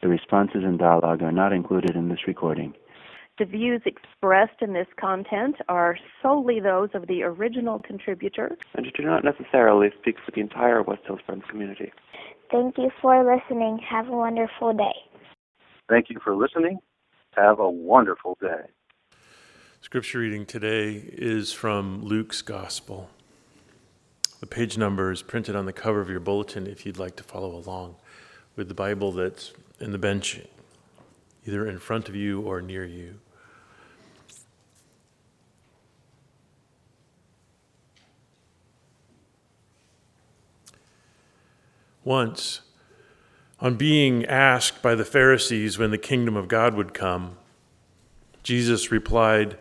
The responses and dialogue are not included in this recording. The views expressed in this content are solely those of the original contributor and do not necessarily speak for the entire West Hills Friends community. Thank you for listening. Have a wonderful day. Thank you for listening. Have a wonderful day. Scripture reading today is from Luke's Gospel. The page number is printed on the cover of your bulletin if you'd like to follow along with the Bible that's in the bench, either in front of you or near you. Once, on being asked by the Pharisees when the kingdom of God would come, Jesus replied,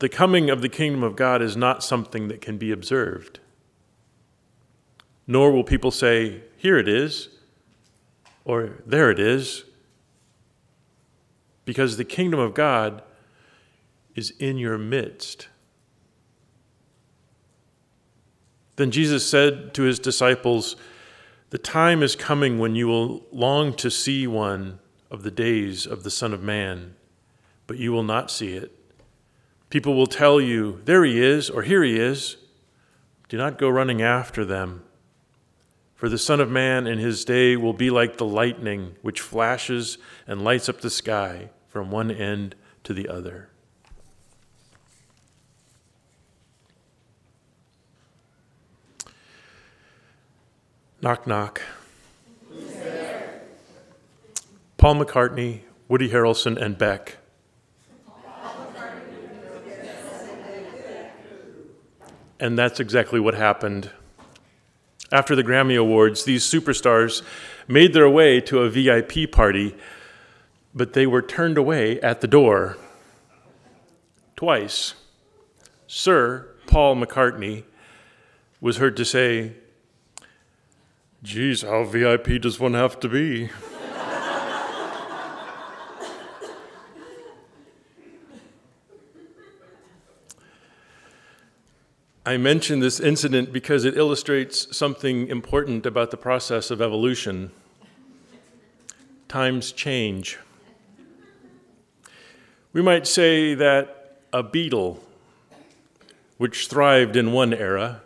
"The coming of the kingdom of God is not something that can be observed. Nor will people say, 'Here it is,' or 'There it is,' because the kingdom of God is in your midst." Then Jesus said to his disciples, "The time is coming when you will long to see one of the days of the Son of Man, but you will not see it. People will tell you, 'There he is,' or 'Here he is.' Do not go running after them. For the Son of Man in his day will be like the lightning, which flashes and lights up the sky from one end to the other." Knock, knock. Paul McCartney, Woody Harrelson, and Beck. And that's exactly what happened. After the Grammy Awards, these superstars made their way to a VIP party, but they were turned away at the door. Twice, Sir Paul McCartney was heard to say, "Geez, how VIP does one have to be?" I mention this incident because it illustrates something important about the process of evolution. Times change. We might say that a beetle, which thrived in one era,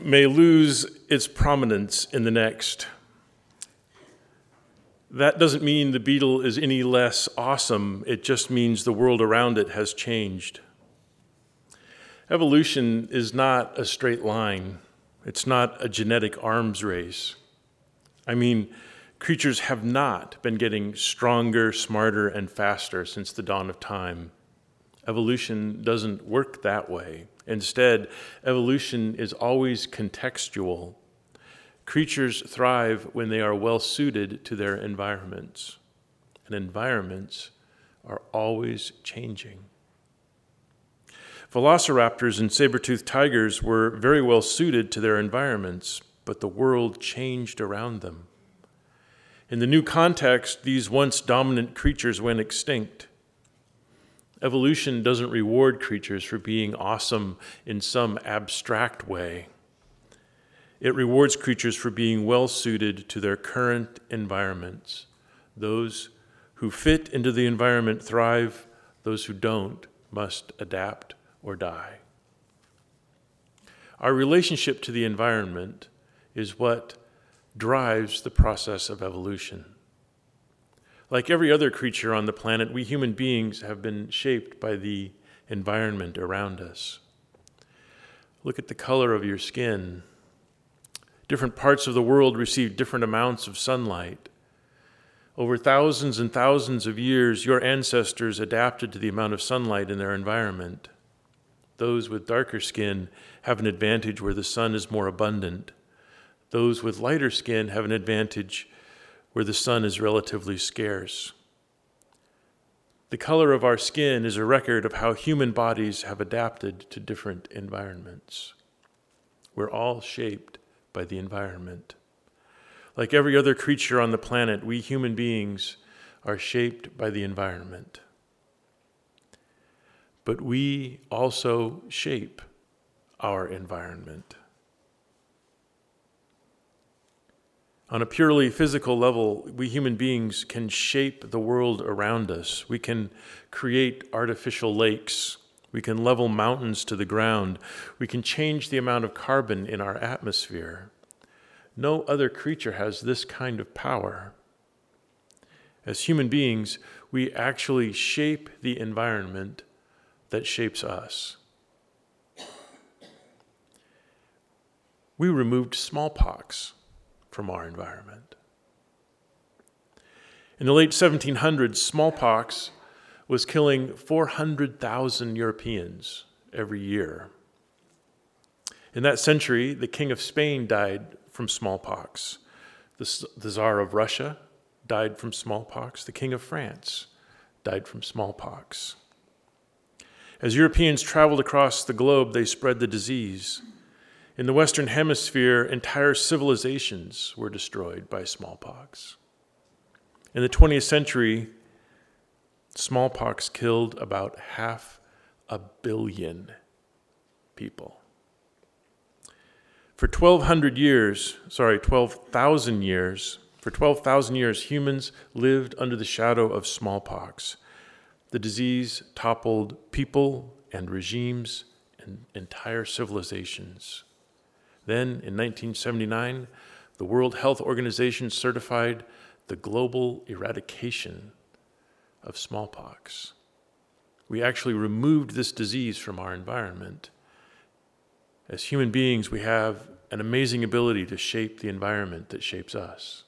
may lose its prominence in the next. That doesn't mean the beetle is any less awesome. It just means the world around it has changed. Evolution is not a straight line. It's not a genetic arms race. I mean, creatures have not been getting stronger, smarter, and faster since the dawn of time. Evolution doesn't work that way. Instead, evolution is always contextual. Creatures thrive when they are well suited to their environments, and environments are always changing. Velociraptors and saber-toothed tigers were very well suited to their environments, but the world changed around them. In the new context, these once dominant creatures went extinct. Evolution doesn't reward creatures for being awesome in some abstract way. It rewards creatures for being well-suited to their current environments. Those who fit into the environment thrive. Those who don't must adapt or die. Our relationship to the environment is what drives the process of evolution. Like every other creature on the planet, we human beings have been shaped by the environment around us. Look at the color of your skin. Different parts of the world receive different amounts of sunlight. Over thousands and thousands of years, your ancestors adapted to the amount of sunlight in their environment. Those with darker skin have an advantage where the sun is more abundant. those with lighter skin have an advantage where the sun is relatively scarce. The color of our skin is a record of how human bodies have adapted to different environments. We're all shaped by the environment. Like every other creature on the planet, we human beings are shaped by the environment. But we also shape our environment. On a purely physical level, we human beings can shape the world around us. We can create artificial lakes. We can level mountains to the ground. We can change the amount of carbon in our atmosphere. No other creature has this kind of power. As human beings, we actually shape the environment that shapes us. We removed smallpox from our environment. In the late 1700s, smallpox was killing 400,000 Europeans every year. In that century, the King of Spain died from smallpox. The Tsar of Russia died from smallpox. The King of France died from smallpox. As Europeans traveled across the globe, they spread the disease. In the Western Hemisphere, entire civilizations were destroyed by smallpox. In the 20th century, smallpox killed about 500 million people. For 12,000 years, humans lived under the shadow of smallpox. The disease toppled people and regimes and entire civilizations. Then, in 1979, the World Health Organization certified the global eradication of smallpox. We actually removed this disease from our environment. As human beings, we have an amazing ability to shape the environment that shapes us.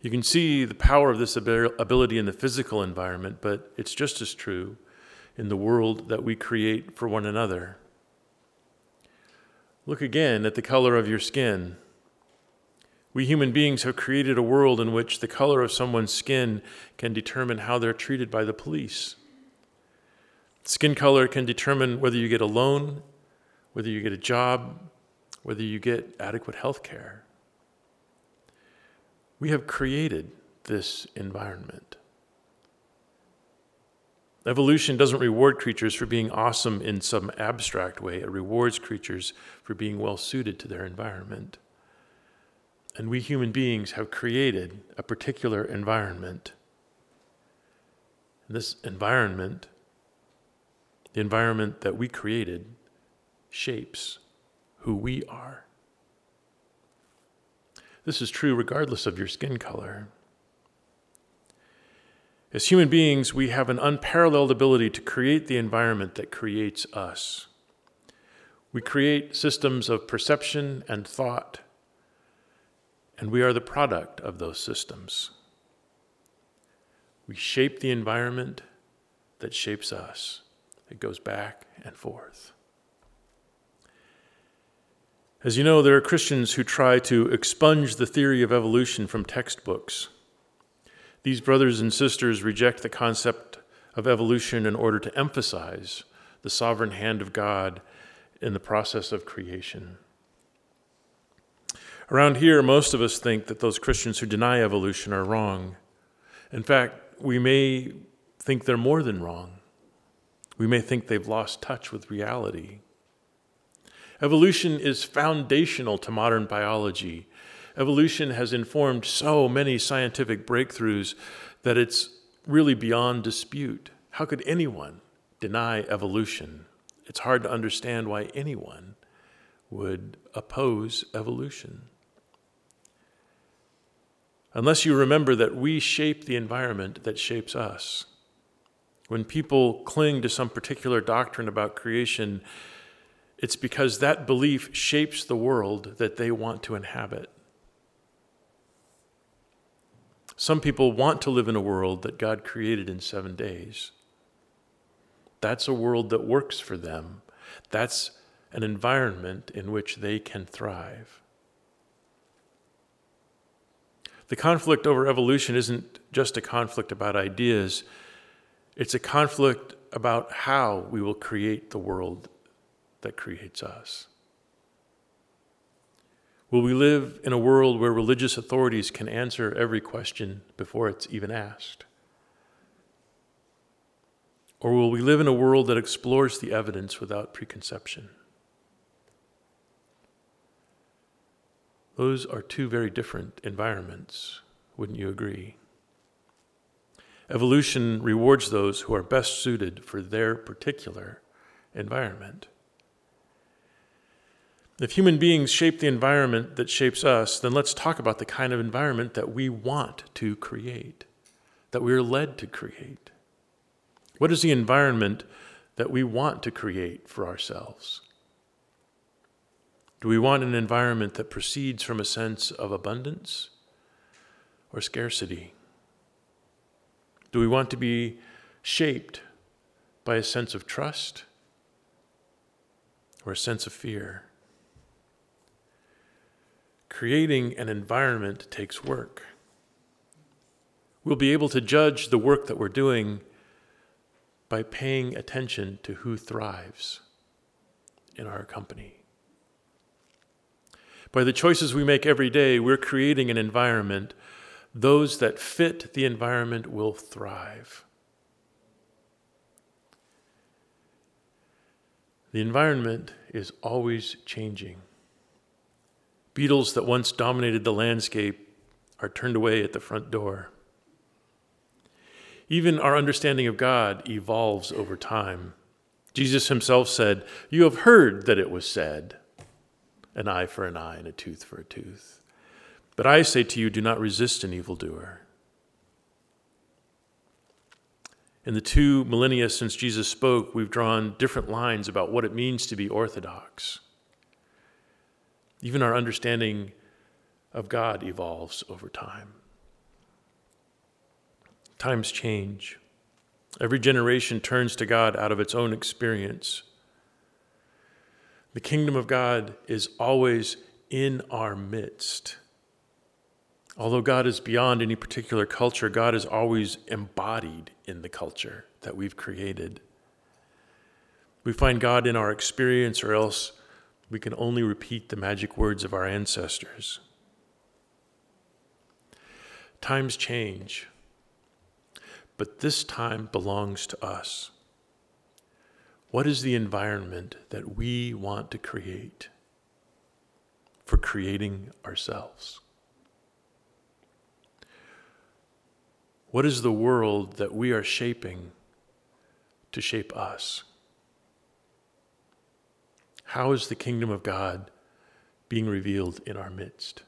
You can see the power of this ability in the physical environment, but it's just as true in the world that we create for one another. Look again at the color of your skin. We human beings have created a world in which the color of someone's skin can determine how they're treated by the police. Skin color can determine whether you get a loan, whether you get a job, whether you get adequate health care. We have created this environment. Evolution doesn't reward creatures for being awesome in some abstract way. It rewards creatures for being well suited to their environment. And we human beings have created a particular environment. And this environment, the environment that we created, shapes who we are. This is true regardless of your skin color. As human beings, we have an unparalleled ability to create the environment that creates us. We create systems of perception and thought, and we are the product of those systems. We shape the environment that shapes us. It goes back and forth. As you know, there are Christians who try to expunge the theory of evolution from textbooks. These brothers and sisters reject the concept of evolution in order to emphasize the sovereign hand of God in the process of creation. Around here, most of us think that those Christians who deny evolution are wrong. In fact, we may think they're more than wrong. We may think they've lost touch with reality. Evolution is foundational to modern biology. Evolution has informed so many scientific breakthroughs that it's really beyond dispute. How could anyone deny evolution? It's hard to understand why anyone would oppose evolution. Unless you remember that we shape the environment that shapes us. When people cling to some particular doctrine about creation, it's because that belief shapes the world that they want to inhabit. Some people want to live in a world that God created in 7 days. That's a world that works for them. That's an environment in which they can thrive. The conflict over evolution isn't just a conflict about ideas. It's a conflict about how we will create the world that creates us. Will we live in a world where religious authorities can answer every question before it's even asked? Or will we live in a world that explores the evidence without preconception? Those are two very different environments, wouldn't you agree? Evolution rewards those who are best suited for their particular environment. If human beings shape the environment that shapes us, then let's talk about the kind of environment that we want to create, that we are led to create. What is the environment that we want to create for ourselves? Do we want an environment that proceeds from a sense of abundance or scarcity? Do we want to be shaped by a sense of trust or a sense of fear? Creating an environment takes work. We'll be able to judge the work that we're doing by paying attention to who thrives in our company. By the choices we make every day, we're creating an environment. Those that fit the environment will thrive. The environment is always changing. Beetles that once dominated the landscape are turned away at the front door. Even our understanding of God evolves over time. Jesus himself said, "You have heard that it was said, an eye for an eye and a tooth for a tooth. But I say to you, do not resist an evildoer." In the 2 millennia since Jesus spoke, we've drawn different lines about what it means to be orthodox. Even our understanding of God evolves over time. Times change. Every generation turns to God out of its own experience. The kingdom of God is always in our midst. Although God is beyond any particular culture, God is always embodied in the culture that we've created. We find God in our experience, or else we can only repeat the magic words of our ancestors. Times change, but this time belongs to us. What is the environment that we want to create for creating ourselves? What is the world that we are shaping to shape us? How is the kingdom of God being revealed in our midst?